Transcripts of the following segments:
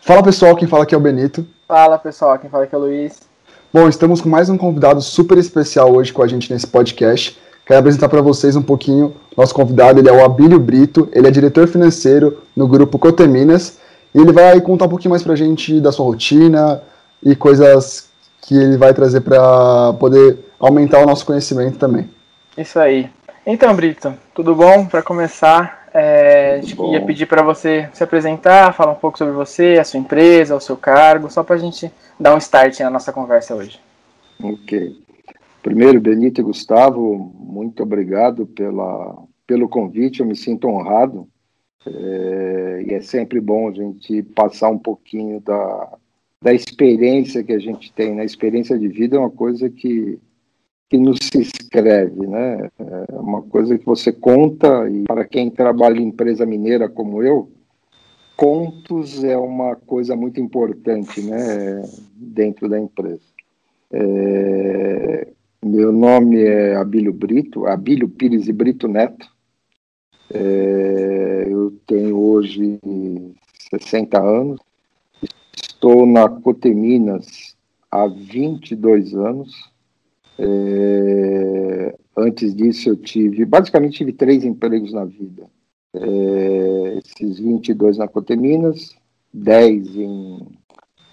Fala pessoal, quem fala aqui é o Benito. Fala pessoal, quem fala aqui é o Luiz. Bom, estamos com mais um convidado super especial hoje com a gente nesse podcast. Quero apresentar para vocês um pouquinho nosso convidado, ele é o Abílio Brito, ele é diretor financeiro no grupo Coteminas e ele vai contar um pouquinho mais para a gente da sua rotina e coisas que ele vai trazer para poder aumentar o nosso conhecimento também. Isso aí. Então, Brito, tudo bom? Para começar, ia pedir para você se apresentar, falar um pouco sobre você, a sua empresa, o seu cargo, só para a gente dar um start na nossa conversa hoje. Ok. Primeiro, Benito e Gustavo, muito obrigado pelo convite, eu me sinto honrado. E é sempre bom a gente passar um pouquinho da experiência que a gente tem, né? Experiência de vida é uma coisa que não se escreve, né? É uma coisa que você conta, e para quem trabalha em empresa mineira como eu, contos é uma coisa muito importante, né? Dentro da empresa. Meu nome é Abílio Brito, Abílio Pires e Brito Neto. Eu tenho hoje 60 anos, estou na Coteminas há 22 anos. Antes disso eu basicamente tive 3 empregos na vida, esses 22 na Coteminas, 10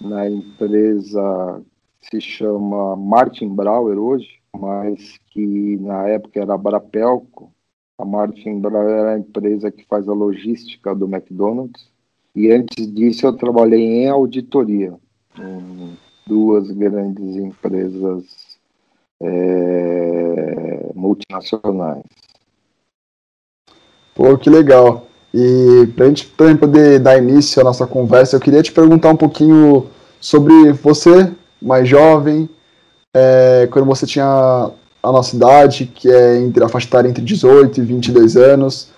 na empresa que se chama Martin Brower hoje, mas que na época era a Barapelco. A Martin Brower era a empresa que faz a logística do McDonald's, e antes disso eu trabalhei em auditoria em 2 grandes empresas multinacionais. Pô, que legal. E para a gente também poder dar início à nossa conversa, eu queria te perguntar um pouquinho sobre você, mais jovem, quando você tinha a nossa idade, que é a faixa etária entre 18 e 22 anos,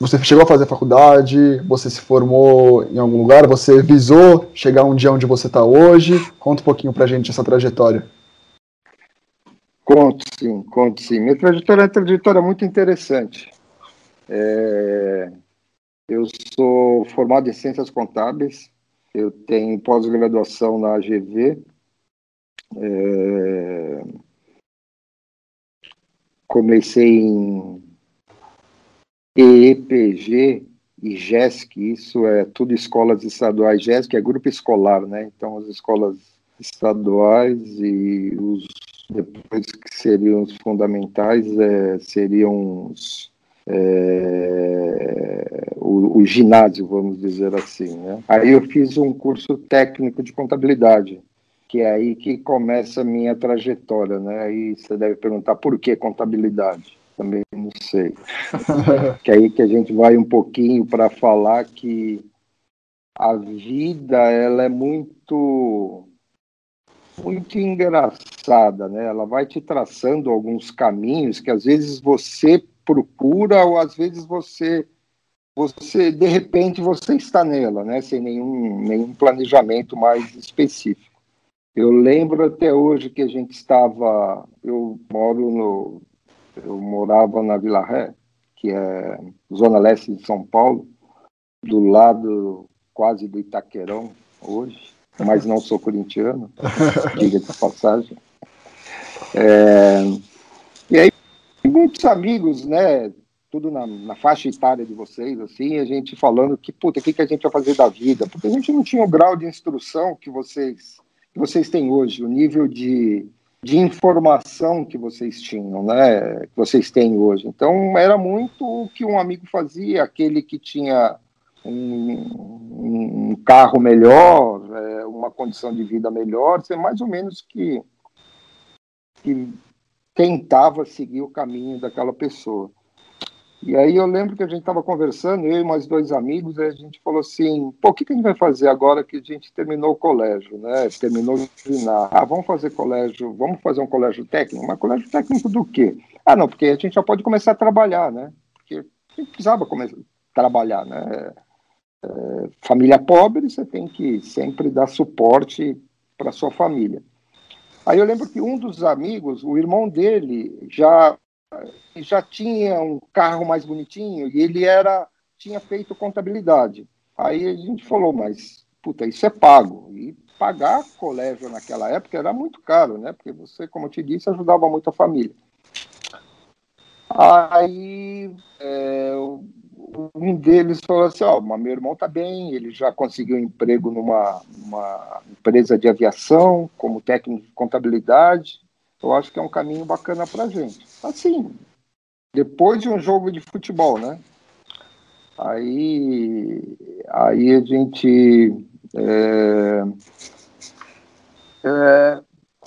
você chegou a fazer faculdade, você se formou em algum lugar, você visou chegar um dia onde você está hoje? Conta um pouquinho para a gente essa trajetória. Conto sim. Minha trajetória é uma trajetória muito interessante. Eu sou formado em Ciências Contábeis, eu tenho pós-graduação na AGV, comecei em EEPG e GESC, isso é tudo escolas estaduais, GESC é grupo escolar, né? Então as escolas estaduais e os depois que seriam os fundamentais, seriam o ginásio, vamos dizer assim, né? Aí eu fiz um curso técnico de contabilidade, que é aí que começa a minha trajetória, né? Aí você deve perguntar por que contabilidade? Também não sei. Que é aí que a gente vai um pouquinho para falar que a vida, ela é muito engraçada, né? Ela vai te traçando alguns caminhos que às vezes você procura ou às vezes você de repente você está nela, né? Sem nenhum planejamento mais específico. Eu lembro até hoje que a gente estava, eu morava na Vila Ré, que é zona leste de São Paulo, do lado quase do Itaquerão hoje. Mas não sou corintiano, diga de passagem. E aí, muitos amigos, né, tudo na faixa etária de vocês, assim, a gente falando que, o que a gente vai fazer da vida? Porque a gente não tinha o grau de instrução que vocês têm hoje, o nível de informação que vocês tinham, né, que vocês têm hoje. Então, era muito o que um amigo fazia, aquele que tinha um carro melhor, uma condição de vida melhor, você mais ou menos que tentava seguir o caminho daquela pessoa. E aí eu lembro que a gente estava conversando, eu e mais 2 amigos, e a gente falou assim, o que a gente vai fazer agora que a gente terminou o colégio, né? Terminou o ginásio. Vamos fazer um colégio técnico? Mas colégio técnico do quê? Ah, não, porque a gente já pode começar a trabalhar, né? Porque a gente precisava começar a trabalhar, né? Família pobre, você tem que sempre dar suporte para sua família. Aí eu lembro que um dos amigos, o irmão dele, já tinha um carro mais bonitinho e ele tinha feito contabilidade. Aí a gente falou, mas, puta, isso é pago. E pagar colégio naquela época era muito caro, né? Porque você, como eu te disse, ajudava muito a família. Aí um deles falou assim, ó, meu irmão tá bem, ele já conseguiu emprego numa empresa de aviação, como técnico de contabilidade, eu acho que é um caminho bacana pra gente. Assim, depois de um jogo de futebol, né? Aí a gente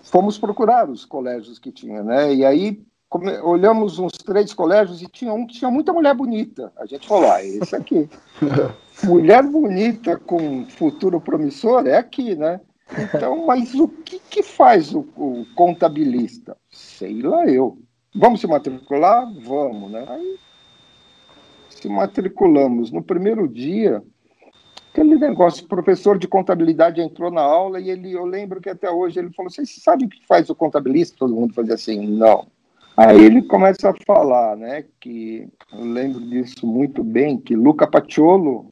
fomos procurar os colégios que tinha, né? E aí olhamos uns 3 colégios e tinha um que tinha muita mulher bonita. A gente falou, ah, esse aqui. Mulher bonita com futuro promissor é aqui, né? Então, mas o que faz o contabilista? Sei lá eu. Vamos se matricular? Vamos, né? Aí se matriculamos. No primeiro dia, aquele negócio, o professor de contabilidade entrou na aula e eu lembro que até hoje ele falou, vocês sabem o que faz o contabilista? Todo mundo fazia assim, não. Aí ele começa a falar, né, que eu lembro disso muito bem, que Luca Paciolo,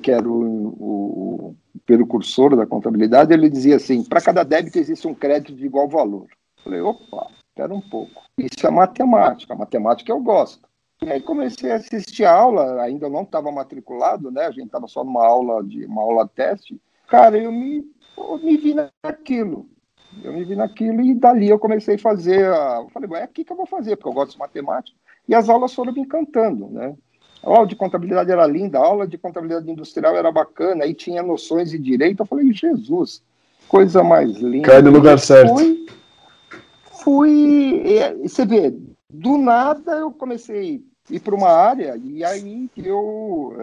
que era o precursor da contabilidade, ele dizia assim, para cada débito existe um crédito de igual valor. Eu falei, opa, espera um pouco, isso é matemática, a matemática eu gosto. E aí comecei a assistir a aula, ainda não estava matriculado, né, a gente estava só numa aula de teste. Cara, eu me vi naquilo. Eu me vi naquilo e dali eu comecei a fazer. Eu falei, é aqui que eu vou fazer, porque eu gosto de matemática. E as aulas foram me encantando, né? A aula de contabilidade era linda, a aula de contabilidade industrial era bacana, aí tinha noções de direito. Eu falei, Jesus, coisa mais linda. Cai no lugar certo. E você vê, do nada eu comecei a ir para uma área e aí eu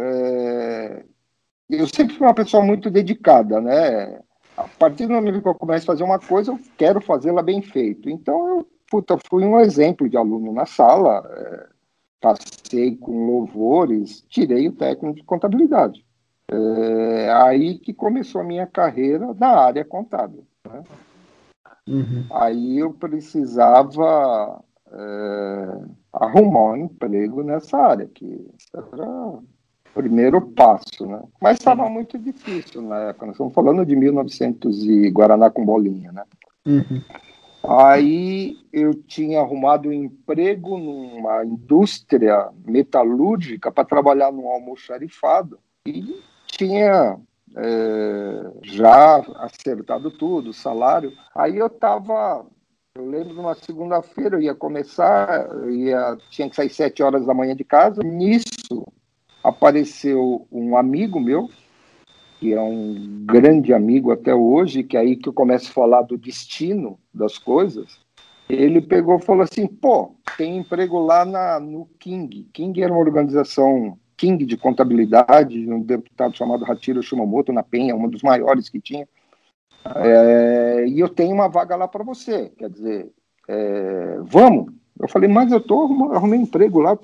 sempre fui uma pessoa muito dedicada, né? A partir do momento que eu começo a fazer uma coisa, eu quero fazê-la bem feito. Então, eu fui um exemplo de aluno na sala, passei com louvores, tirei o técnico de contabilidade. Aí que começou a minha carreira na área contábil. Né? Uhum. Aí eu precisava arrumar um emprego nessa área, que era primeiro passo, né? Mas estava muito difícil na época. Nós estamos falando de 1900 e Guaraná com bolinha, né? Uhum. Aí eu tinha arrumado um emprego numa indústria metalúrgica para trabalhar num almoxarifado e tinha já acertado tudo, o salário. Aí eu lembro de uma segunda-feira, eu ia começar, tinha que sair 7 horas da manhã de casa. Nisso apareceu um amigo meu, que é um grande amigo até hoje, que aí que eu começo a falar do destino das coisas. Ele pegou e falou assim, tem emprego lá no King. King era uma organização, King de contabilidade, de um deputado chamado Hachiro Shimomoto, na Penha, um dos maiores que tinha. E eu tenho uma vaga lá para você, quer dizer, vamos. Eu falei, mas arrumei emprego lá,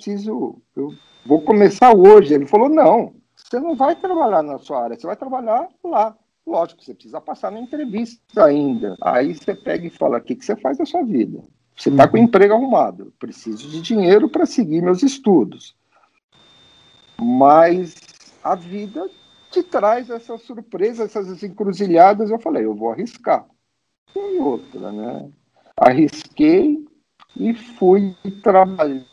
eu vou começar hoje. Ele falou, não, você não vai trabalhar na sua área, você vai trabalhar lá. Lógico, você precisa passar na entrevista ainda. Aí você pega e fala, o que você faz da sua vida? Você está com o emprego arrumado. Eu preciso de dinheiro para seguir meus estudos. Mas a vida te traz essas surpresas, essas encruzilhadas. Eu falei, eu vou arriscar. Tem outra, né? Arrisquei e fui trabalhar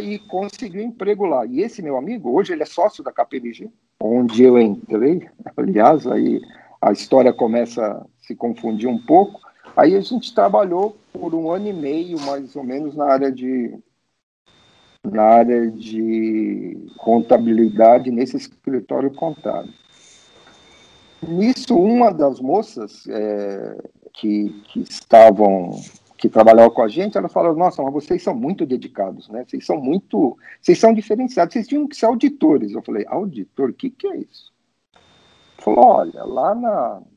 e consegui um emprego lá. E esse meu amigo, hoje ele é sócio da KPMG, onde eu entrei. Aliás, aí a história começa a se confundir um pouco. Aí a gente trabalhou por 1 ano e meio, mais ou menos, na área de contabilidade, nesse escritório contábil. Nisso, uma das moças que trabalhava com a gente, ela falou, nossa, mas vocês são muito dedicados, né? Vocês são diferenciados, vocês tinham que ser auditores. Eu falei, auditor, o que é isso? Falou, olha,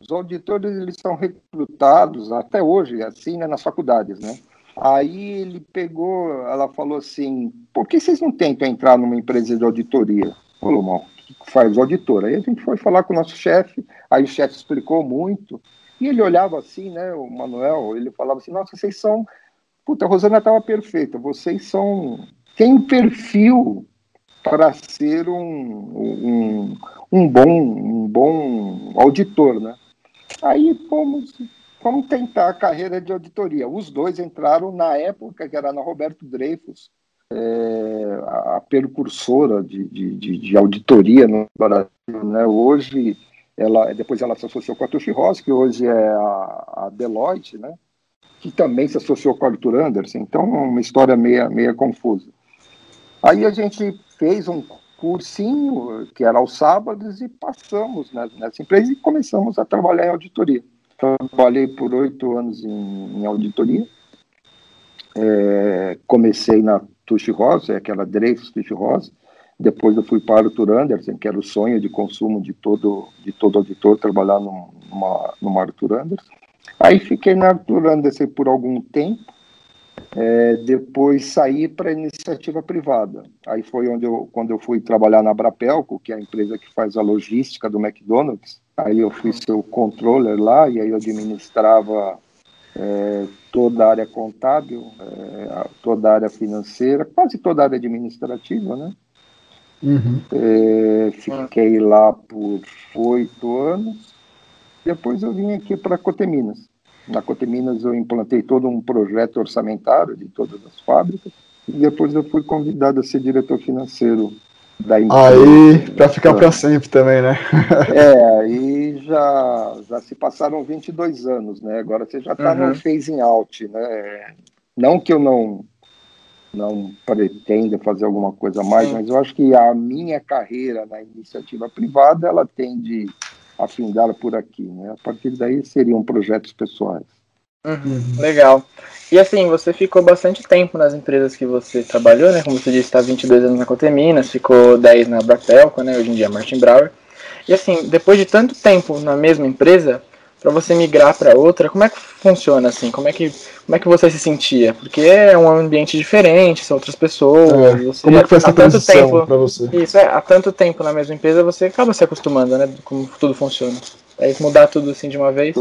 os auditores, eles são recrutados, até hoje, assim, né, nas faculdades, né? Aí ele pegou, ela falou assim, por que vocês não tentam entrar numa empresa de auditoria? Falou, mal, o que faz o auditor? Aí a gente foi falar com o nosso chefe, aí o chefe explicou muito. E ele olhava assim, né, o Manuel, ele falava assim, nossa, vocês são... Puta, a Rosana estava perfeita, vocês são... Tem perfil para ser um bom auditor, né? Aí fomos tentar a carreira de auditoria. Os dois entraram na época que era na Roberto Dreyfus, a percursora de auditoria no Brasil, né? Hoje, depois ela se associou com a Touche Ross, que hoje é a Deloitte, né? Que também se associou com a Arthur Andersen. Então, uma história meia confusa. Aí a gente fez um cursinho, que era aos sábados, e passamos nessa empresa e começamos a trabalhar em auditoria. Trabalhei por 8 anos em auditoria. Comecei na Touche Ross, aquela Dreyfus Touche Ross. Depois eu fui para o Arthur Andersen, que era o sonho de consumo de todo auditor, trabalhar numa Arthur Andersen. Aí fiquei na Arthur Andersen por algum tempo, depois saí para a iniciativa privada. Aí foi quando eu fui trabalhar na Barapelco, que é a empresa que faz a logística do McDonald's. Aí eu fui seu controller lá, e aí eu administrava toda a área contábil, toda a área financeira, quase toda a área administrativa, né? Uhum. Fiquei lá por 8 anos. Depois eu vim aqui para a Coteminas. Na Coteminas eu implantei todo um projeto orçamentário de todas as fábricas. E depois eu fui convidado a ser diretor financeiro da empresa. Aí, para ficar para sempre também, né? Aí já se passaram 22 anos, né? Agora você já está no phasing out, né? Não que eu não pretenda fazer alguma coisa mais, mas eu acho que a minha carreira na iniciativa privada, ela tende afindar por aqui, né? A partir daí seriam projetos pessoais. Uhum, legal. E assim, você ficou bastante tempo nas empresas que você trabalhou, né? Como você disse, está 22 anos na Coteminas, ficou 10 na Bratelco, né? Hoje em dia é Martin Brower. E assim, depois de tanto tempo na mesma empresa, para você migrar para outra, como é que funciona assim? Como é que você se sentia? Porque é um ambiente diferente, são outras pessoas. Você, como é que foi essa transição para você? Isso, há tanto tempo na mesma empresa, você acaba se acostumando, né? Como tudo funciona. Aí mudar tudo assim de uma vez.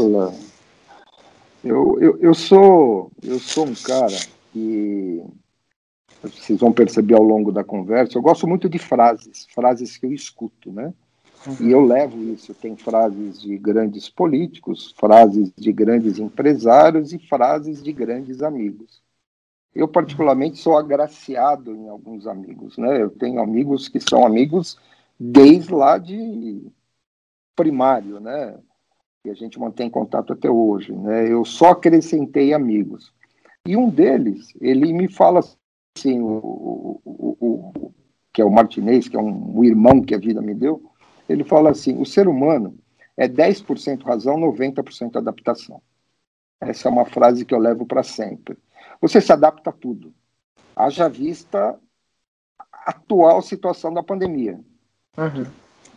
Eu sou um cara que vocês vão perceber ao longo da conversa. Eu gosto muito de frases que eu escuto, né? E eu levo isso, tem frases de grandes políticos, frases de grandes empresários e frases de grandes amigos. Eu, particularmente, sou agraciado em alguns amigos, né? Eu tenho amigos que são amigos desde lá de primário, né? E a gente mantém contato até hoje, né? Eu só acrescentei amigos. E um deles, ele me fala assim, que é o Martinez, que é um irmão que a vida me deu. Ele fala assim, o ser humano é 10% razão, 90% adaptação. Essa é uma frase que eu levo para sempre. Você se adapta a tudo. Haja vista a atual situação da pandemia. Uhum.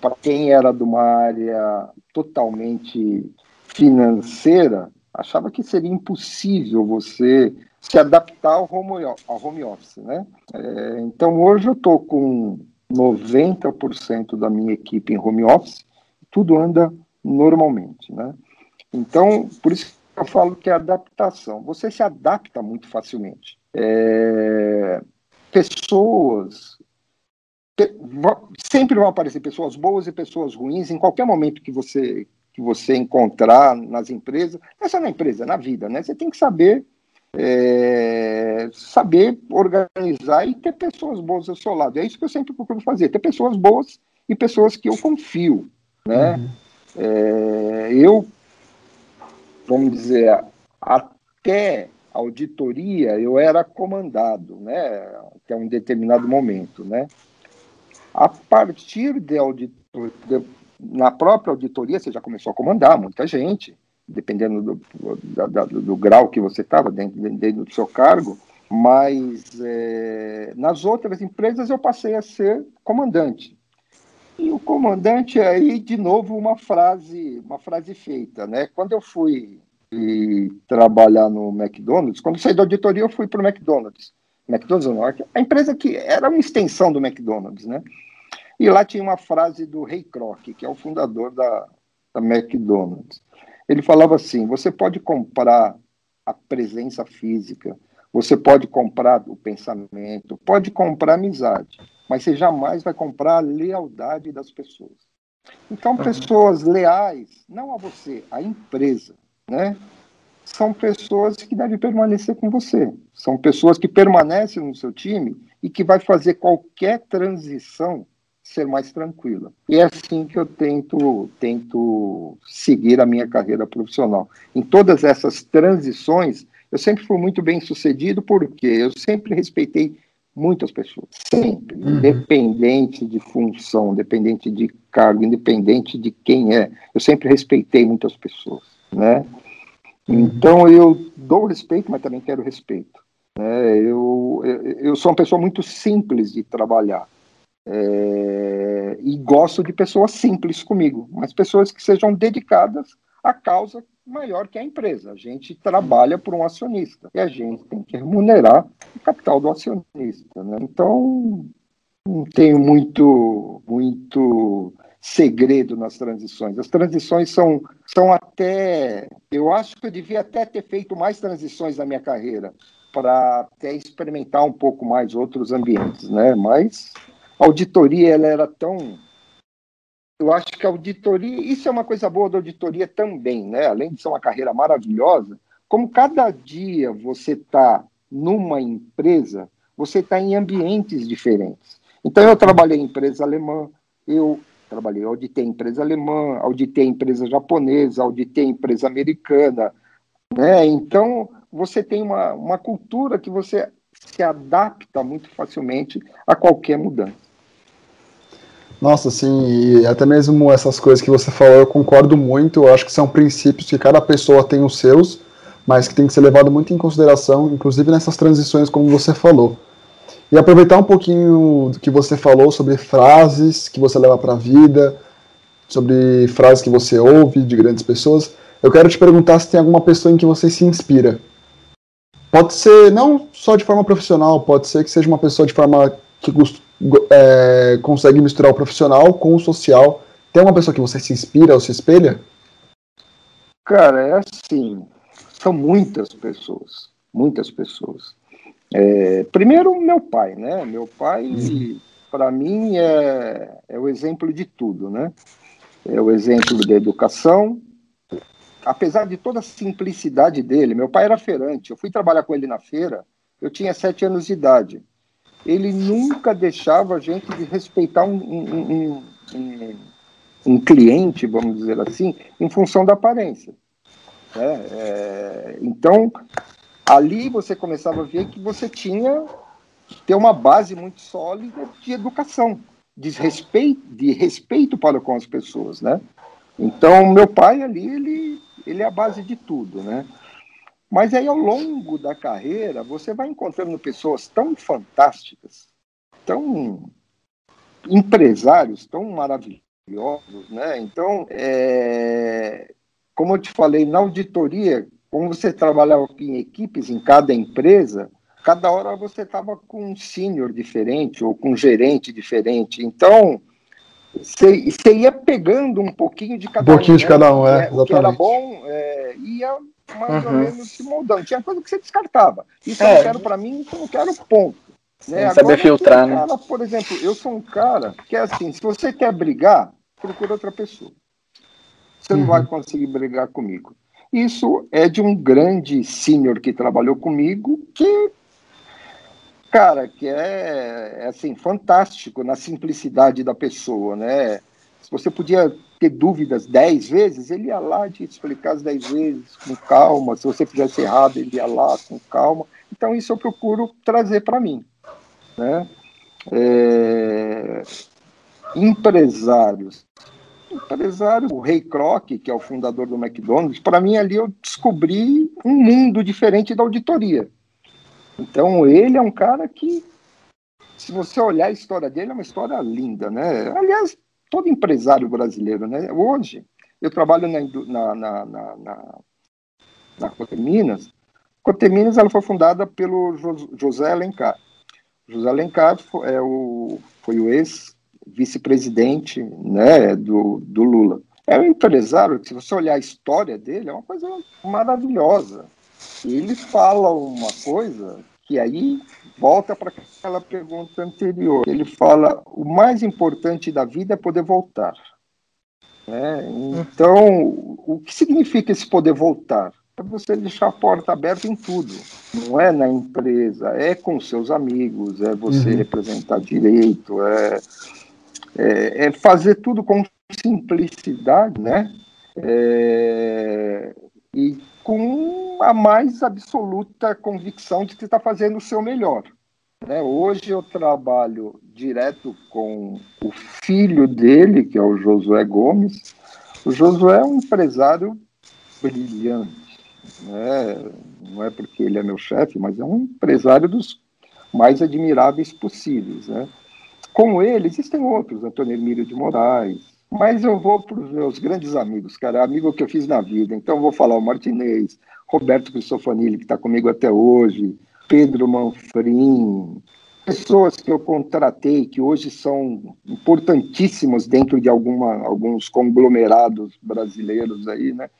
Para quem era de uma área totalmente financeira, achava que seria impossível você se adaptar ao home office, né? Então, hoje eu estou com 90% da minha equipe em home office, tudo anda normalmente, né? Então, por isso que eu falo que é adaptação. Você se adapta muito facilmente. Sempre vão aparecer pessoas boas e pessoas ruins em qualquer momento que você encontrar nas empresas. Não é só na empresa, na vida, né? Você tem que saber organizar e ter pessoas boas ao seu lado. É isso que eu sempre procuro fazer, ter pessoas boas e pessoas que eu confio, né? Uhum. Vamos dizer, até auditoria eu era comandado, né? Até um determinado momento, né? A partir de auditoria, na própria auditoria você já começou a comandar muita gente, dependendo do grau que você estava dentro do seu cargo, mas nas outras empresas eu passei a ser comandante. E o comandante, aí, de novo, uma frase feita, né? Quando eu fui trabalhar no McDonald's, quando saí da auditoria, eu fui para o McDonald's. McDonald's não, a empresa que era uma extensão do McDonald's, né? E lá tinha uma frase do Ray Kroc, que é o fundador da McDonald's. Ele falava assim, você pode comprar a presença física, você pode comprar o pensamento, pode comprar a amizade, mas você jamais vai comprar a lealdade das pessoas. Então, pessoas leais, não a você, à empresa, né? São pessoas que devem permanecer com você. São pessoas que permanecem no seu time e que vai fazer qualquer transição ser mais tranquila. E é assim que eu tento seguir a minha carreira profissional. Em todas essas transições, eu sempre fui muito bem sucedido, porque eu sempre respeitei muitas pessoas. Sempre. Independente de função, independente de cargo, independente de quem é. Eu sempre respeitei muitas pessoas, né? Então, eu dou respeito, mas também quero respeito. É, eu sou uma pessoa muito simples de trabalhar. É, e gosto de pessoas simples comigo, mas pessoas que sejam dedicadas à causa maior que a empresa. A gente trabalha por um acionista e a gente tem que remunerar o capital do acionista, né? Então, não tenho muito segredo nas transições. As transições são até... Eu acho que eu devia até ter feito mais transições na minha carreira para até experimentar um pouco mais outros ambientes, né? Mas a auditoria, ela era tão... Eu acho que a auditoria... Isso é uma coisa boa da auditoria também, né? Além de ser uma carreira maravilhosa, como cada dia você está numa empresa, você está em ambientes diferentes. Então, eu trabalhei em empresa alemã, auditei empresa alemã, auditei empresa japonesa, auditei empresa americana, né? Então, você tem uma cultura que você se adapta muito facilmente a qualquer mudança. Nossa, sim, e até mesmo essas coisas que você falou, eu concordo muito. Eu acho que são princípios que cada pessoa tem os seus, mas que tem que ser levado muito em consideração, inclusive nessas transições, como você falou. E aproveitar um pouquinho do que você falou sobre frases que você leva para a vida, sobre frases que você ouve de grandes pessoas. Eu quero te perguntar se tem alguma pessoa em que você se inspira. Pode ser não só de forma profissional, pode ser que seja uma pessoa de forma que consegue misturar o profissional com o social. Tem uma pessoa que você se inspira ou se espelha? Cara, é assim, são muitas pessoas. Primeiro, meu pai, né? Meu pai, para mim, é o exemplo de tudo, né? É o exemplo da educação. Apesar de toda a simplicidade dele, meu pai era feirante, eu fui trabalhar com ele na feira, eu tinha 7 anos de idade. Ele nunca deixava a gente de respeitar um cliente, vamos dizer assim, em função da aparência. Então, ali você começava a ver que você tinha que ter uma base muito sólida de educação, de respeito para com as pessoas, né? Então, meu pai ali, ele é a base de tudo, né? Mas aí, ao longo da carreira, você vai encontrando pessoas tão fantásticas, tão empresários, tão maravilhosos, né? Então, como eu te falei, na auditoria, como você trabalhava em equipes em cada empresa, cada hora você estava com um sênior diferente ou com um gerente diferente. Então, você ia pegando um pouquinho de cada um. Um pouquinho de cada um, exatamente. O que era bom, ia mais ou menos se moldando. Tinha coisa que você descartava. Isso eu não quero para mim, isso eu não quero, ponto. Né? Agora, saber filtrar, né? Por exemplo, eu sou um cara que é assim, se você quer brigar, procura outra pessoa. Você não vai conseguir brigar comigo. Isso é de um grande sênior que trabalhou comigo, que... Cara, que é assim, fantástico na simplicidade da pessoa, né? Se você podia ter dúvidas 10 vezes, ele ia lá te explicar as 10 vezes com calma. Se você fizesse errado, ele ia lá com calma. Então, isso eu procuro trazer para mim, né? Empresário, o Ray Kroc, que é o fundador do McDonald's, para mim ali eu descobri um mundo diferente da auditoria. Então, ele é um cara que, se você olhar a história dele, é uma história linda, né? Aliás, todo empresário brasileiro, né? Hoje, eu trabalho na Coteminas. Coteminas, ela foi fundada pelo José Alencar. José Alencar foi o ex-vice-presidente, né, do Lula. É um empresário que, se você olhar a história dele, é uma coisa maravilhosa. Ele fala uma coisa que aí volta para aquela pergunta anterior. Ele fala, o mais importante da vida é poder voltar. Né? Então, o que significa esse poder voltar? É você deixar a porta aberta em tudo. Não é na empresa, é com seus amigos, é você representar direito, é fazer tudo com simplicidade, né? E com a mais absoluta convicção de que está fazendo o seu melhor. Né? Hoje eu trabalho direto com o filho dele, que é o Josué Gomes. O Josué é um empresário brilhante. Né? Não é porque ele é meu chefe, mas é um empresário dos mais admiráveis possíveis. Né? Com ele, existem outros, Antônio Hermílio de Moraes. Mas eu vou para os meus grandes amigos, cara, amigo que eu fiz na vida. Então eu vou falar o Martinez, Roberto Cristofanilli, que está comigo até hoje, Pedro Manfrim, pessoas que eu contratei, que hoje são importantíssimas dentro de alguns conglomerados brasileiros aí, né?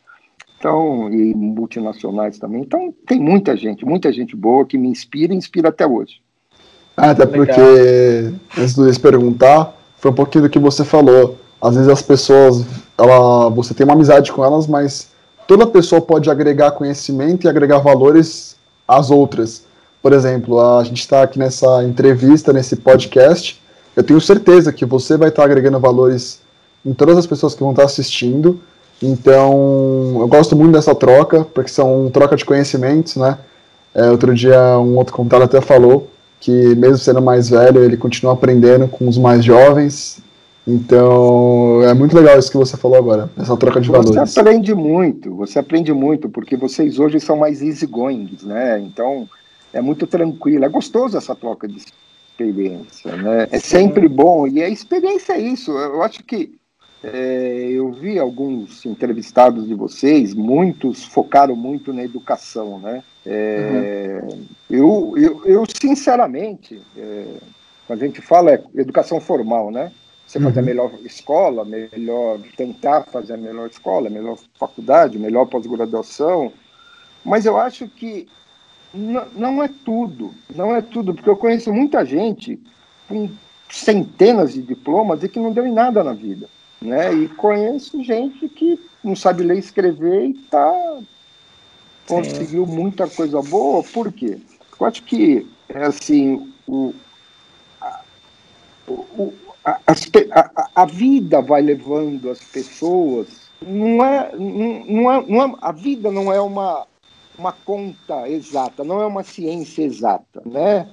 Então, e multinacionais também. Então tem muita gente boa que me inspira e inspira até hoje. Até porque, antes de eu perguntar, foi um pouquinho do que você falou. Às vezes as pessoas, você tem uma amizade com elas, mas toda pessoa pode agregar conhecimento e agregar valores às outras. Por exemplo, a gente está aqui nessa entrevista, nesse podcast, eu tenho certeza que você vai estar agregando valores em todas as pessoas que vão estar assistindo. Então, eu gosto muito dessa troca, porque são troca de conhecimentos, né? Outro dia, um outro convidado até falou que mesmo sendo mais velho, ele continua aprendendo com os mais jovens. Então, é muito legal isso que você falou agora, essa troca de valores. Você aprende muito, porque vocês hoje são mais easygoings, né? Então, é muito tranquilo, é gostoso essa troca de experiência, né? É sempre bom, e a experiência é isso. Eu acho que eu vi alguns entrevistados de vocês, muitos focaram muito na educação, né? Eu sinceramente, quando a gente fala educação formal, né? Você fazer a melhor escola, tentar fazer a melhor escola, a melhor faculdade, melhor pós-graduação. Mas eu acho que não é tudo. Não é tudo, porque eu conheço muita gente com centenas de diplomas e que não deu em nada na vida. Né? E conheço gente que não sabe ler e escrever e conseguiu muita coisa boa. Por quê? Porque eu acho que, assim, a vida vai levando as pessoas, a vida não é uma conta exata, não é uma ciência exata, né?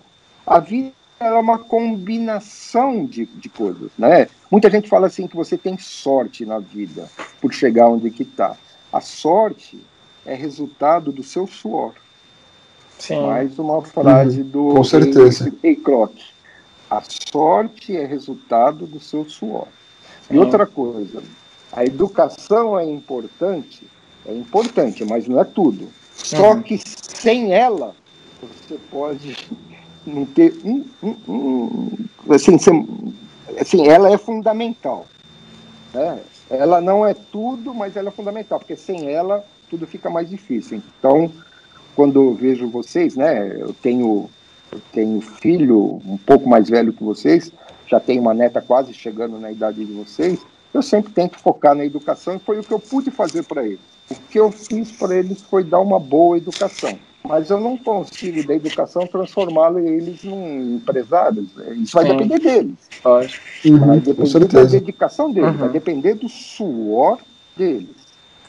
A vida é uma combinação de coisas, né? Muita gente fala assim que você tem sorte na vida por chegar onde que está. A sorte é resultado do seu suor. Sim. Mais uma frase do Ray Kroc. A sorte é resultado do seu suor. Sim. E outra coisa, a educação é importante, mas não é tudo. Só que sem ela, você pode não ter... ela é fundamental. Né? Ela não é tudo, mas ela é fundamental, porque sem ela, tudo fica mais difícil. Então, quando eu vejo vocês, né, eu tenho filho um pouco mais velho que vocês, já tenho uma neta quase chegando na idade de vocês, eu sempre tento focar na educação e foi o que eu pude fazer para eles. O que eu fiz para eles foi dar uma boa educação, mas eu não consigo da educação transformá-los eles em empresários, isso vai depender deles, vai depender da dedicação deles, vai depender do suor deles.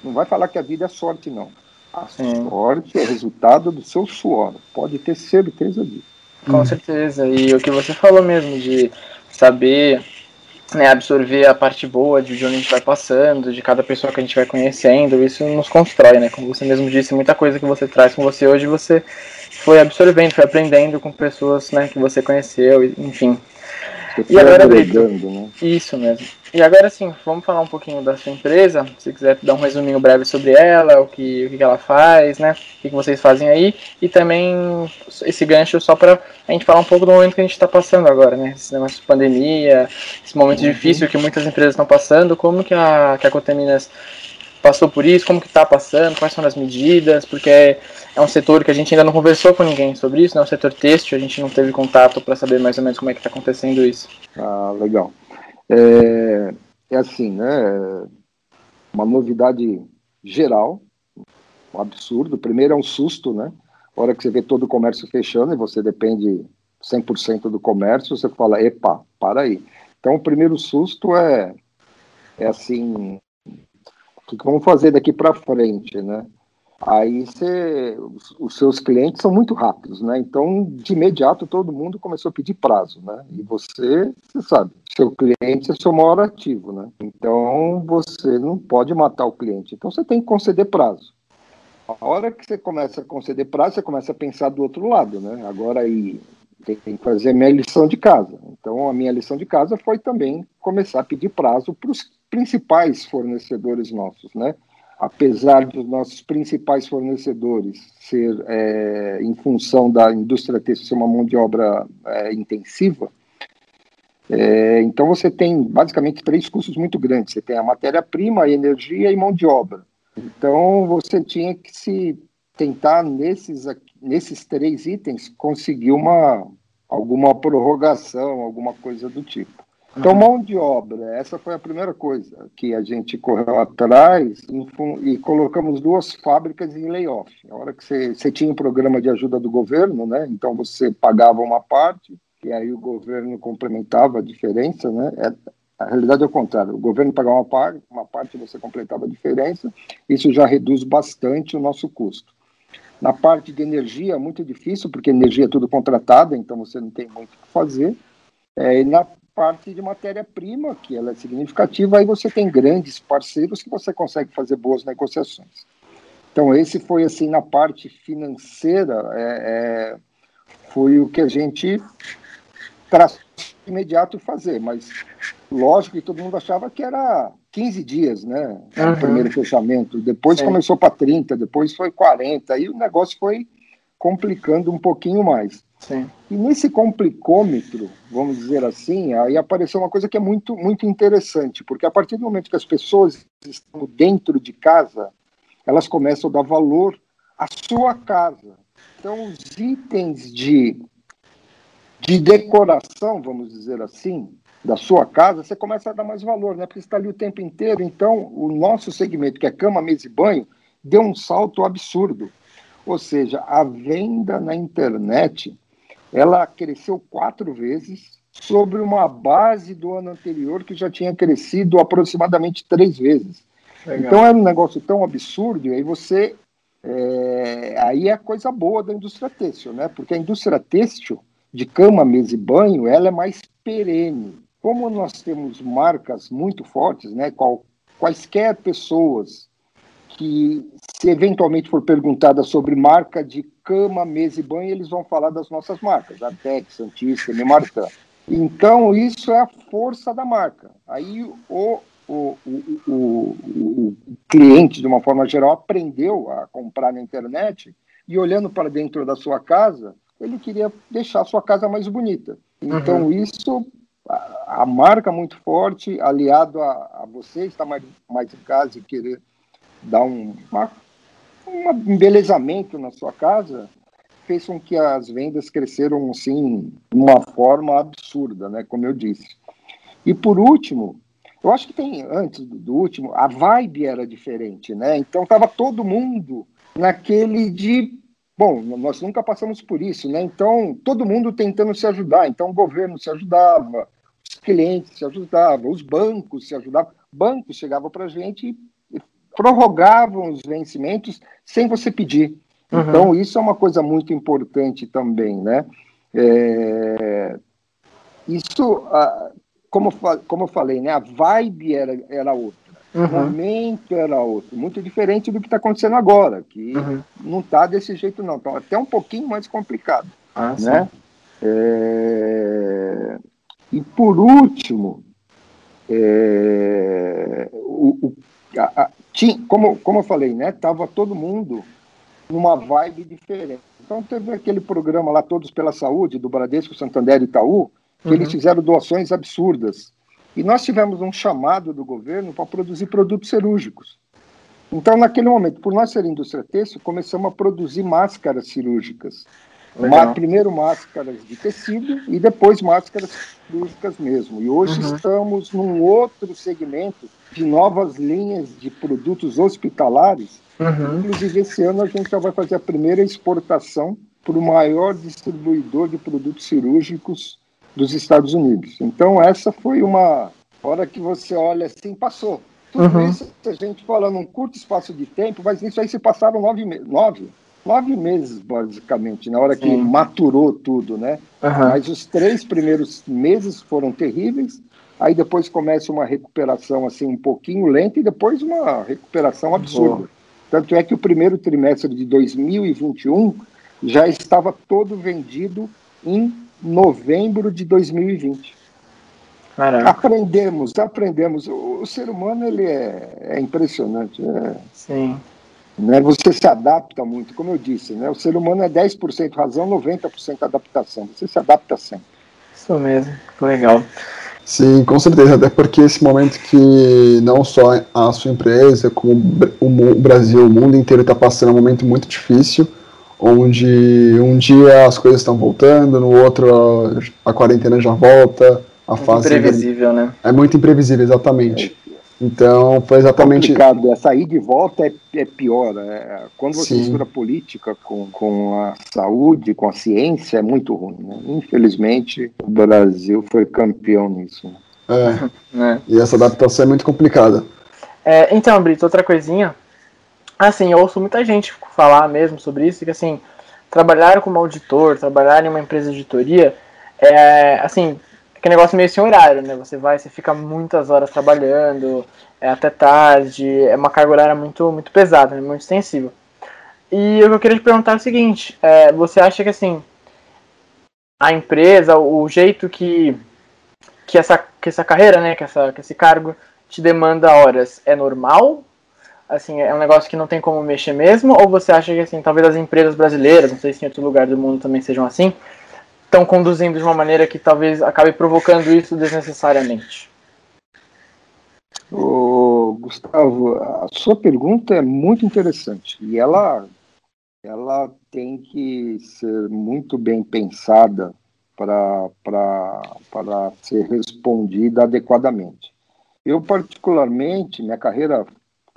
Não vai falar que a vida é sorte, não. A sorte é resultado do seu suor, pode ter certeza disso. Com certeza, e o que você falou mesmo de saber, né, absorver a parte boa de onde a gente vai passando, de cada pessoa que a gente vai conhecendo, isso nos constrói, né? Como você mesmo disse, muita coisa que você traz com você hoje, você foi absorvendo, foi aprendendo com pessoas, né, que você conheceu, enfim. E agora, Brito, né? Isso mesmo. E agora sim, vamos falar um pouquinho da sua empresa, se quiser dar um resuminho breve sobre ela, o que ela faz, né? O que vocês fazem aí, e também esse gancho só para a gente falar um pouco do momento que a gente está passando agora, né? Esse negócio de pandemia, esse momento difícil que muitas empresas estão passando, como que a Coteminas passou por isso, como que está passando, quais são as medidas, porque é um setor que a gente ainda não conversou com ninguém sobre isso, né? O setor têxtil, a gente não teve contato para saber mais ou menos como é que está acontecendo isso. Ah, legal. É assim, né? Uma novidade geral, um absurdo. Primeiro é um susto, né? A hora que você vê todo o comércio fechando e você depende 100% do comércio, você fala, epa, para aí. Então o primeiro susto é assim, o que vamos fazer daqui para frente, né? Aí os seus clientes são muito rápidos, né? Então, de imediato, todo mundo começou a pedir prazo, né? E você sabe, seu cliente é seu maior ativo, né? Então, você não pode matar o cliente. Então, você tem que conceder prazo. A hora que você começa a conceder prazo, você começa a pensar do outro lado, né? Agora aí, tem que fazer a minha lição de casa. Então, a minha lição de casa foi também começar a pedir prazo para os principais fornecedores nossos, né? Apesar dos nossos principais fornecedores ser, em função da indústria têxtil ser uma mão de obra intensiva, então você tem basicamente três custos muito grandes. Você tem a matéria-prima, a energia e mão de obra. Então você tinha que se tentar, nesses três itens, conseguir alguma prorrogação, alguma coisa do tipo. Então, mão de obra, essa foi a primeira coisa que a gente correu atrás e colocamos duas fábricas em layoff. A hora que você tinha um programa de ajuda do governo, né? Então você pagava uma parte e aí o governo complementava a diferença, né? A realidade é o contrário, o governo pagava uma parte e você completava a diferença. Isso já reduz bastante o nosso custo. Na parte de energia é muito difícil, porque energia é tudo contratada, então você não tem muito o que fazer. E na parte de matéria-prima, que ela é significativa, aí você tem grandes parceiros que você consegue fazer boas negociações. Então, esse foi, assim, na parte financeira, foi o que a gente traçou de imediato fazer, mas lógico que todo mundo achava que era 15 dias, né, o primeiro fechamento, depois começou para 30, depois foi 40, aí o negócio foi complicando um pouquinho mais. Sim. E nesse complicômetro, vamos dizer assim, aí apareceu uma coisa que é muito, muito interessante, porque a partir do momento que as pessoas estão dentro de casa, elas começam a dar valor à sua casa. Então, os itens de decoração, vamos dizer assim, da sua casa, você começa a dar mais valor, né? Porque você está ali o tempo inteiro. Então, o nosso segmento, que é cama, mesa e banho, deu um salto absurdo. Ou seja, a venda na internet, ela cresceu 4 vezes sobre uma base do ano anterior que já tinha crescido aproximadamente 3 vezes. Legal. Então era um negócio tão absurdo, e aí aí é a coisa boa da indústria têxtil, né? Porque a indústria têxtil de cama, mesa e banho, ela é mais perene. Como nós temos marcas muito fortes, né? Quaisquer pessoas que, se eventualmente for perguntada sobre marca de cama, mesa e banho, eles vão falar das nossas marcas, Artex, Santista, Memartan. Então, isso é a força da marca. Aí, o cliente, de uma forma geral, aprendeu a comprar na internet e, olhando para dentro da sua casa, ele queria deixar a sua casa mais bonita. Então, isso, a marca muito forte, aliado a você estar mais em casa e querer dar um embelezamento na sua casa, fez com que as vendas cresceram, assim, de uma forma absurda, né, como eu disse. E por último, eu acho que antes do último, a vibe era diferente, né? Então estava todo mundo naquele bom, nós nunca passamos por isso, né? Então todo mundo tentando se ajudar. Então o governo se ajudava, os clientes se ajudavam, os bancos se ajudavam. Bancos chegavam para a gente e prorrogavam os vencimentos sem você pedir. Então, isso é uma coisa muito importante também, né? Isso, como eu falei, né? A vibe era outra, o momento era outro, muito diferente do que está acontecendo agora, que não está desse jeito, não. Então, até um pouquinho mais complicado, né? E, por último, como eu falei, né? Tava todo mundo numa vibe diferente. Então teve aquele programa lá, Todos pela Saúde, do Bradesco, Santander e Itaú, que eles fizeram doações absurdas. E nós tivemos um chamado do governo para produzir produtos cirúrgicos. Então, naquele momento, por nós ser indústria têxtil, começamos a produzir máscaras cirúrgicas. Primeiro máscaras de tecido e depois máscaras cirúrgicas mesmo. E hoje estamos num outro segmento de novas linhas de produtos hospitalares. Inclusive, esse ano a gente já vai fazer a primeira exportação para o maior distribuidor de produtos cirúrgicos dos Estados Unidos. Então, essa foi uma hora que você olha assim, passou. Tudo isso, a gente fala num curto espaço de tempo, mas isso aí se passaram nove meses, basicamente, na hora que maturou tudo, né? Mas os 3 primeiros meses foram terríveis, aí depois começa uma recuperação assim um pouquinho lenta e depois uma recuperação absurda. Tanto é que o primeiro trimestre de 2021 já estava todo vendido em novembro de 2020. Caraca. Aprendemos. O ser humano, ele é impressionante. Sim. Né? Você se adapta muito, como eu disse, né? O ser humano é 10% razão, 90% adaptação. Você se adapta sempre. Isso mesmo, que legal. Sim, com certeza, até porque esse momento que não só a sua empresa, como o Brasil, o mundo inteiro está passando um momento muito difícil, onde um dia as coisas estão voltando, no outro a quarentena já volta... imprevisível, né? É muito imprevisível, exatamente. Então, foi exatamente... complicado, essa ida e volta é pior. Né? Quando você mistura política com a saúde, com a ciência, é muito ruim. Né? Infelizmente, o Brasil foi campeão nisso. É. E essa adaptação é muito complicada. É, então, Brito, outra coisinha. Assim, eu ouço muita gente falar mesmo sobre isso, que assim, trabalhar como auditor, trabalhar em uma empresa de auditoria, assim... que negócio meio sem horário, né? Você fica muitas horas trabalhando, até tarde, é uma carga horária muito, muito pesada, né? Muito extensiva. E eu queria te perguntar o seguinte, você acha que, assim, a empresa, o jeito que essa carreira, né? Que esse cargo te demanda horas, é normal? Assim, é um negócio que não tem como mexer mesmo? Ou você acha que, assim, talvez as empresas brasileiras, não sei se em outro lugar do mundo também sejam assim, estão conduzindo de uma maneira que talvez acabe provocando isso desnecessariamente? Gustavo, a sua pergunta é muito interessante e ela tem que ser muito bem pensada para ser respondida adequadamente. Eu, particularmente, minha carreira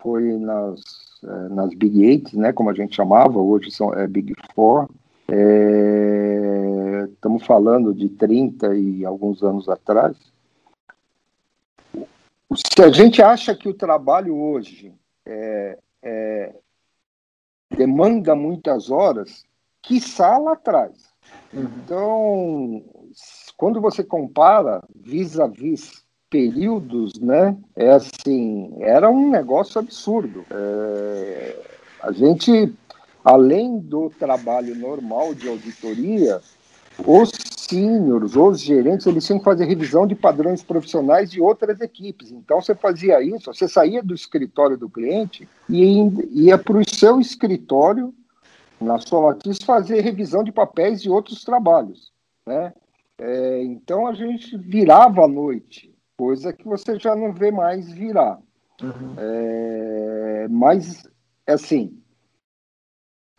foi nas Big Eight, né, como a gente chamava, hoje é Big Four. Estamos falando de 30 e alguns anos atrás. Se a gente acha que o trabalho hoje demanda muitas horas, quiçá lá atrás. Então, quando você compara vis-a-vis períodos, né, assim, era um negócio absurdo. A gente... além do trabalho normal de auditoria, os seniors, os gerentes, eles tinham que fazer revisão de padrões profissionais de outras equipes. Então, você fazia isso, você saía do escritório do cliente e ia para o seu escritório, na sua matriz, fazer revisão de papéis de outros trabalhos. Né? Então, a gente virava à noite, coisa que você já não vê mais virar. Mas, assim...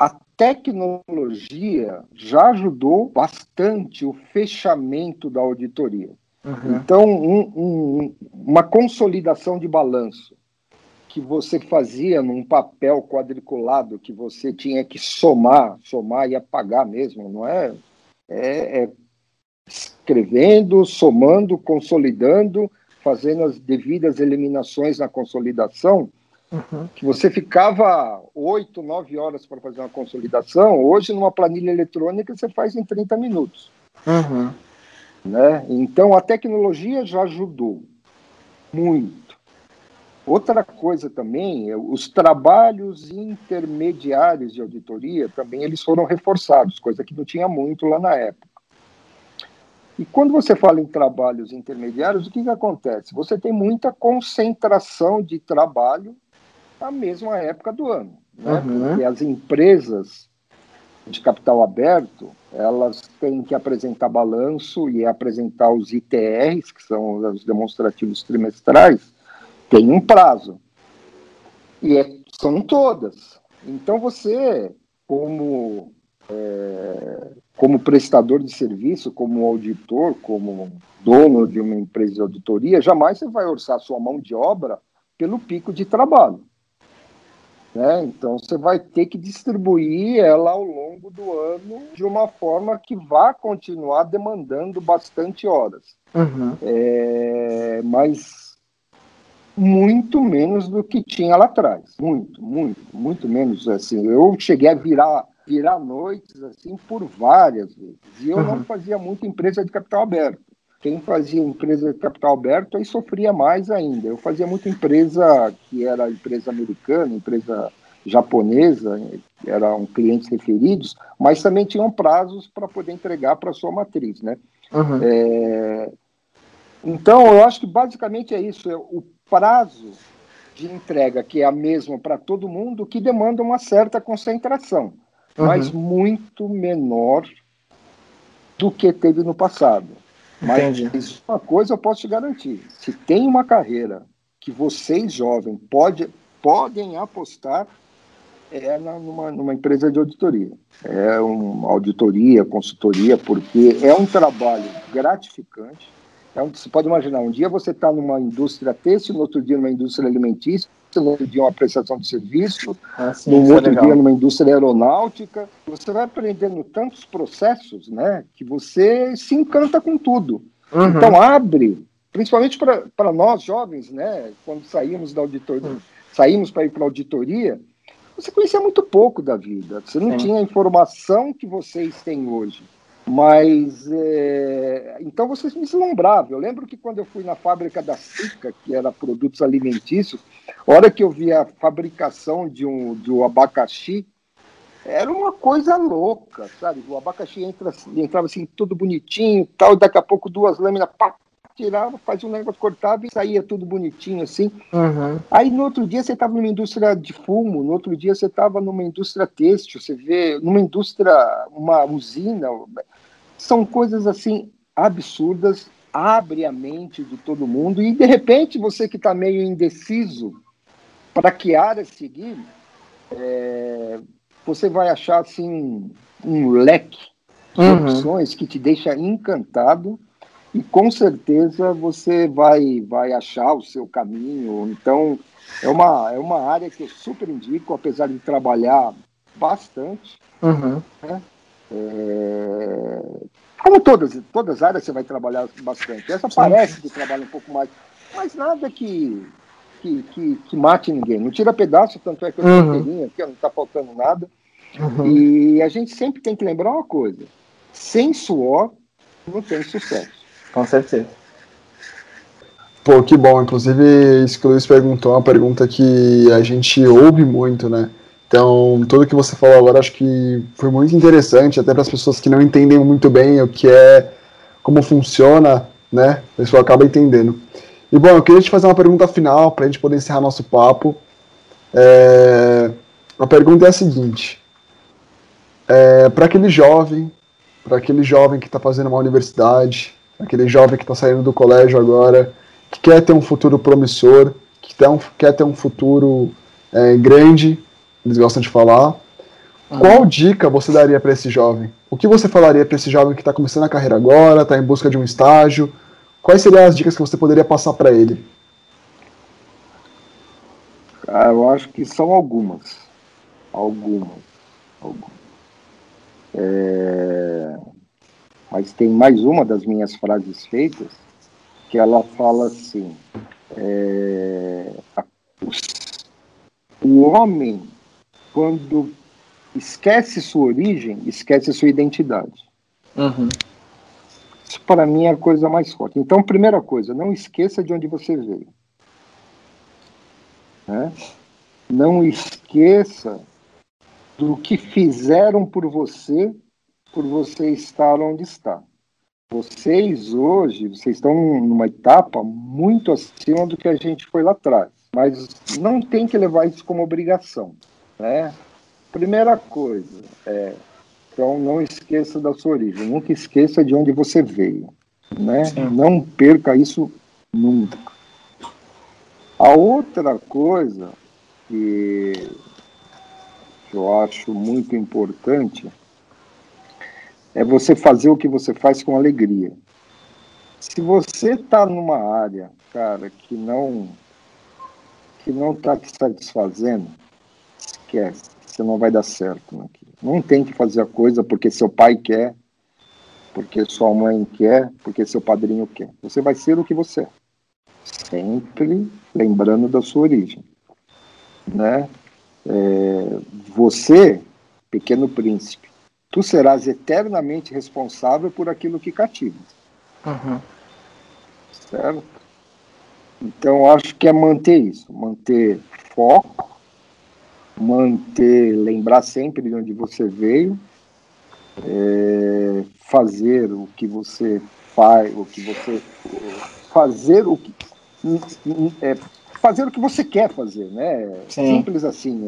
a tecnologia já ajudou bastante o fechamento da auditoria. Então, uma consolidação de balanço que você fazia num papel quadriculado que você tinha que somar e apagar mesmo, não é? É escrevendo, somando, consolidando, fazendo as devidas eliminações na consolidação, que você ficava 8, 9 horas para fazer uma consolidação, hoje numa planilha eletrônica você faz em 30 minutos. Né? Então a tecnologia já ajudou muito. Outra coisa também, os trabalhos intermediários de auditoria também eles foram reforçados, coisa que não tinha muito lá na época. E quando você fala em trabalhos intermediários, o que acontece? Você tem muita concentração de trabalho na mesma época do ano, né? Porque as empresas de capital aberto, elas têm que apresentar balanço e apresentar os ITRs, que são os demonstrativos trimestrais, tem um prazo. E é São todas. Então você, como prestador de serviço, como auditor, como dono de uma empresa de auditoria, jamais você vai orçar sua mão de obra pelo pico de trabalho, né? Então você vai ter que distribuir ela ao longo do ano de uma forma que vá continuar demandando bastante horas. Uhum. Mas muito menos do que tinha lá atrás. Muito menos. Assim, eu cheguei a virar noites assim por várias vezes. E eu não fazia muita empresa de capital aberto. Quem fazia empresa de capital aberto aí sofria mais ainda. Eu fazia muita empresa que era empresa americana, empresa japonesa, eram clientes referidos, mas também tinham prazos para poder entregar para a sua matriz, né? Uhum. Então, eu acho que basicamente é isso, o prazo de entrega, que é a mesma para todo mundo, que demanda uma certa concentração, mas muito menor do que teve no passado. Entendi. Mas uma coisa eu posso te garantir, se tem uma carreira que vocês jovens podem apostar, é numa empresa de auditoria. É uma auditoria, consultoria, porque é um trabalho gratificante. Você pode imaginar, um dia você está numa indústria têxtil, no outro dia numa indústria alimentícia, no outro dia uma prestação de serviço, no outro dia numa indústria aeronáutica. Você vai aprendendo tantos processos, né, que você se encanta com tudo. Uhum. Então abre, principalmente para nós jovens, né, quando saímos da auditoria, saímos para ir para a auditoria, você conhecia muito pouco da vida, você não tinha a informação que vocês têm hoje. Mas, então você se deslumbrava. Eu lembro que quando eu fui na fábrica da Sica, que era produtos alimentícios, a hora que eu vi a fabricação de um abacaxi, era uma coisa louca, sabe? O abacaxi entrava assim, tudo bonitinho, tal, e daqui a pouco duas lâminas, pá, tirava, fazia um negócio, cortava e saía tudo bonitinho assim. Uhum. Aí no outro dia você estava numa indústria de fumo, no outro dia você estava numa indústria têxtil, você vê numa indústria, uma usina. São coisas assim absurdas, abre a mente de todo mundo e de repente você que está meio indeciso para que área seguir, você vai achar assim um leque de opções que te deixa encantado. E com certeza você vai achar o seu caminho. Então, é uma área que eu super indico, apesar de trabalhar bastante. Uhum. Né? Como todas as áreas você vai trabalhar bastante. Essa parece que trabalha um pouco mais, mas nada que mate ninguém. Não tira pedaço, tanto é que eu tenho inteirinha aqui, não está faltando nada. Uhum. E a gente sempre tem que lembrar uma coisa: sem suor não tem sucesso. Com certeza. Pô, que bom. Inclusive, isso que o Luiz perguntou é uma pergunta que a gente ouve muito, né? Então, tudo que você falou agora, acho que foi muito interessante, até para as pessoas que não entendem muito bem o que é, como funciona, né? A pessoa acaba entendendo. E, bom, eu queria te fazer uma pergunta final, para a gente poder encerrar nosso papo. A pergunta é a seguinte. Para aquele jovem que está fazendo uma universidade, aquele jovem que está saindo do colégio agora, que quer ter um futuro promissor, que quer ter um futuro grande, eles gostam de falar. Qual dica você daria para esse jovem? O que você falaria para esse jovem que está começando a carreira agora, está em busca de um estágio? Quais seriam as dicas que você poderia passar para ele? Eu acho que são algumas. Mas tem mais uma das minhas frases feitas, que ela fala assim, o homem, quando esquece sua origem, esquece sua identidade. Uhum. Isso para mim é a coisa mais forte. Então, primeira coisa, não esqueça de onde você veio. Né? Não esqueça do que fizeram por você estar onde está. Vocês hoje, vocês estão numa etapa muito acima do que a gente foi lá atrás, mas não tem que levar isso como obrigação, né? Primeira coisa, então não esqueça da sua origem, nunca esqueça de onde você veio, né? Não perca isso nunca. A outra coisa, que eu acho muito importante é você fazer o que você faz com alegria. Se você está numa área, cara, que não está te satisfazendo, esquece, você não vai dar certo naquilo. Não tem que fazer a coisa porque seu pai quer, porque sua mãe quer, porque seu padrinho quer. Você vai ser o que você é, sempre lembrando da sua origem, né? Você, pequeno príncipe, tu serás eternamente responsável por aquilo que cativas. Uhum. Certo? Então, acho que é manter isso, manter foco, lembrar sempre de onde você veio, fazer o que você faz, fazer o que você quer fazer, né? Sim. Simples assim.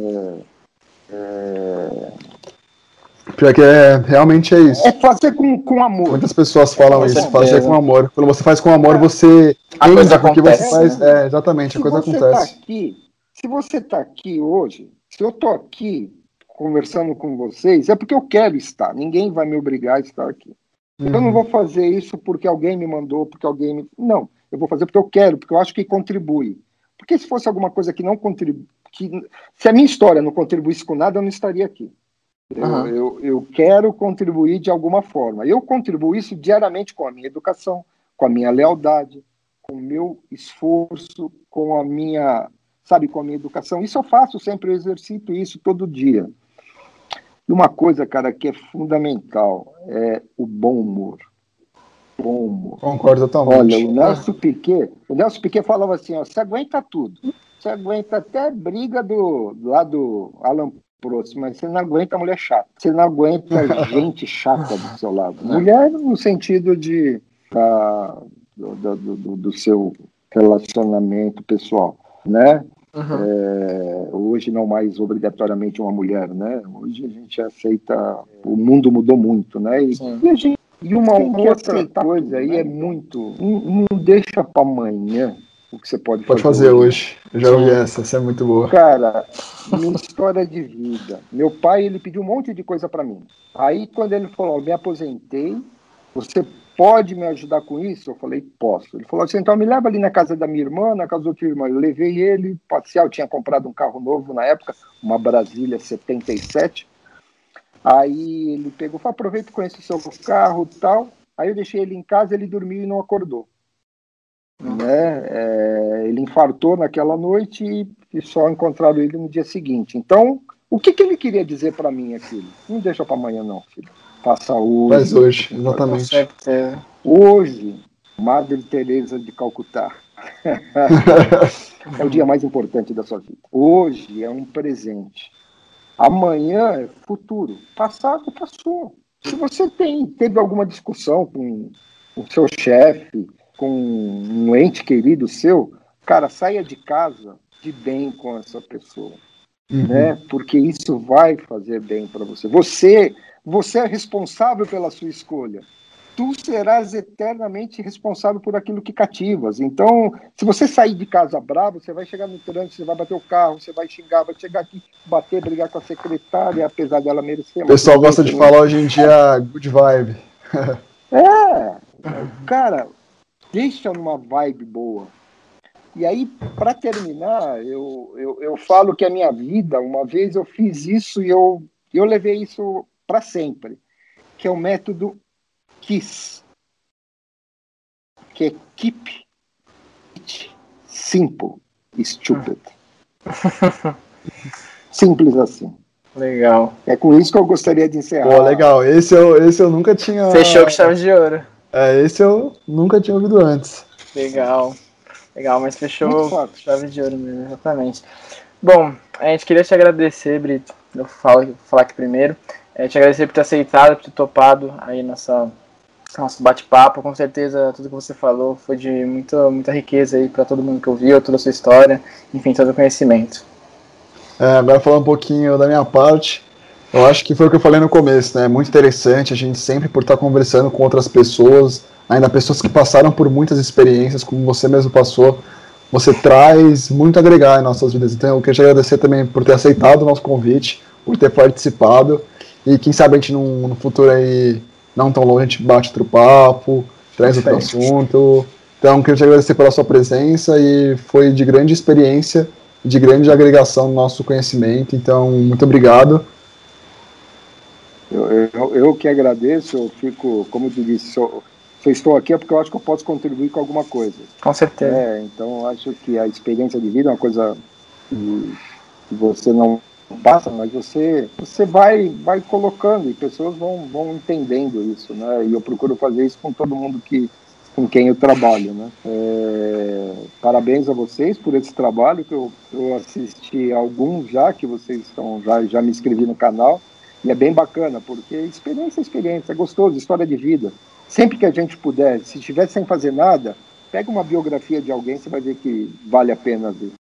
Pior que realmente é isso. É fazer com amor. Muitas pessoas falam isso, fazer com amor. Quando você faz com amor, você... A coisa acontece. Você faz, né? Exatamente, a coisa acontece. Se você está aqui hoje, se eu estou aqui conversando com vocês, é porque eu quero estar. Ninguém vai me obrigar a estar aqui. Uhum. Eu não vou fazer isso porque alguém me mandou, porque alguém me... Não, eu vou fazer porque eu quero, porque eu acho que contribui. Porque se fosse alguma coisa que não contribui... Se a minha história não contribuísse com nada, eu não estaria aqui. Eu quero contribuir de alguma forma. Eu contribuo isso diariamente com a minha educação, com a minha lealdade, com o meu esforço, com a minha, sabe, com a minha educação. Isso eu faço sempre, eu exercito isso todo dia. E uma coisa, cara, que é fundamental é o bom humor. Bom humor. Concordo totalmente. Olha, o Nelson Piquet falava assim, ó, você aguenta tudo. Você aguenta até briga do Alain Prost, mas você não aguenta mulher chata. Você não aguenta gente chata do seu lado. Mulher no sentido de do seu relacionamento pessoal, né? Uhum. Hoje não mais obrigatoriamente uma mulher, né? Hoje a gente aceita, o mundo mudou muito, né? E uma outra coisa aí é muito, não deixa para amanhã o que você pode fazer hoje. Eu já ouvi essa é muito boa. Cara, minha história de vida. Meu pai, ele pediu um monte de coisa para mim. Aí, quando ele falou, me aposentei, você pode me ajudar com isso? Eu falei, posso. Ele falou assim, então me leva ali na casa da minha irmã, na casa da outra irmã. Eu levei ele, passear, eu tinha comprado um carro novo na época, uma Brasília 77. Aí ele pegou, falou, aproveita e conhece o seu carro e tal. Aí eu deixei ele em casa, ele dormiu e não acordou. Né? Ele infartou naquela noite e só encontraram ele no dia seguinte. Então, o que ele queria dizer para mim aquilo? Não deixa para amanhã não, filho. Passa hoje. Mas hoje, exatamente. Hoje, Madre Teresa de Calcutá. É o dia mais importante da sua vida. Hoje é um presente. Amanhã é futuro. Passado passou. Se você teve alguma discussão com o seu chefe, com um ente querido seu, cara, saia de casa de bem com essa pessoa, né? Porque isso vai fazer bem para você. Você é responsável pela sua escolha. Tu serás eternamente responsável por aquilo que cativas. Então, se você sair de casa bravo, você vai chegar no trânsito, você vai bater o carro, você vai xingar, vai chegar aqui, bater, brigar com a secretária, apesar dela merecer. O pessoal gosta de falar hoje em dia good vibe. Cara... Deixa numa vibe boa. E aí, para terminar, eu falo que a minha vida, uma vez eu fiz isso e eu levei isso para sempre, que é o método KISS, que é Keep It Simple, Stupid. Simples assim. Legal. É com isso que eu gostaria de encerrar. Pô, legal. Esse eu nunca tinha... Fechou com chave de ouro. Esse eu nunca tinha ouvido antes. Legal, mas fechou chave de ouro mesmo, exatamente. Bom, a gente queria te agradecer, Brito, eu vou falar aqui primeiro, te agradecer por ter aceitado, por ter topado aí nosso bate-papo. Com certeza tudo que você falou foi de muita, muita riqueza aí para todo mundo que ouviu, toda a sua história, enfim, todo o conhecimento. Agora falar um pouquinho da minha parte. Eu acho que foi o que eu falei no começo, né? É muito interessante a gente sempre por estar conversando com outras pessoas, ainda pessoas que passaram por muitas experiências, como você mesmo passou, você traz muito a agregar em nossas vidas. Então eu quero te agradecer também por ter aceitado o nosso convite, por ter participado, e quem sabe a gente no futuro aí, não tão longe, a gente bate outro papo, traz outro assunto. Então quero te agradecer pela sua presença, e foi de grande experiência, de grande agregação do nosso conhecimento, então muito obrigado. Eu que agradeço, eu fico, como tu disse, só estou aqui é porque eu acho que eu posso contribuir com alguma coisa. Com certeza. É, então eu acho que a experiência de vida é uma coisa que você não passa, mas você vai colocando, e pessoas vão entendendo isso, né? E eu procuro fazer isso com todo mundo com quem eu trabalho, né? Parabéns a vocês por esse trabalho, que eu assisti algum já, que vocês estão, já me inscrevi no canal. E é bem bacana, porque experiência, é gostoso, história de vida. Sempre que a gente puder, se estiver sem fazer nada, pega uma biografia de alguém, você vai ver que vale a pena ver.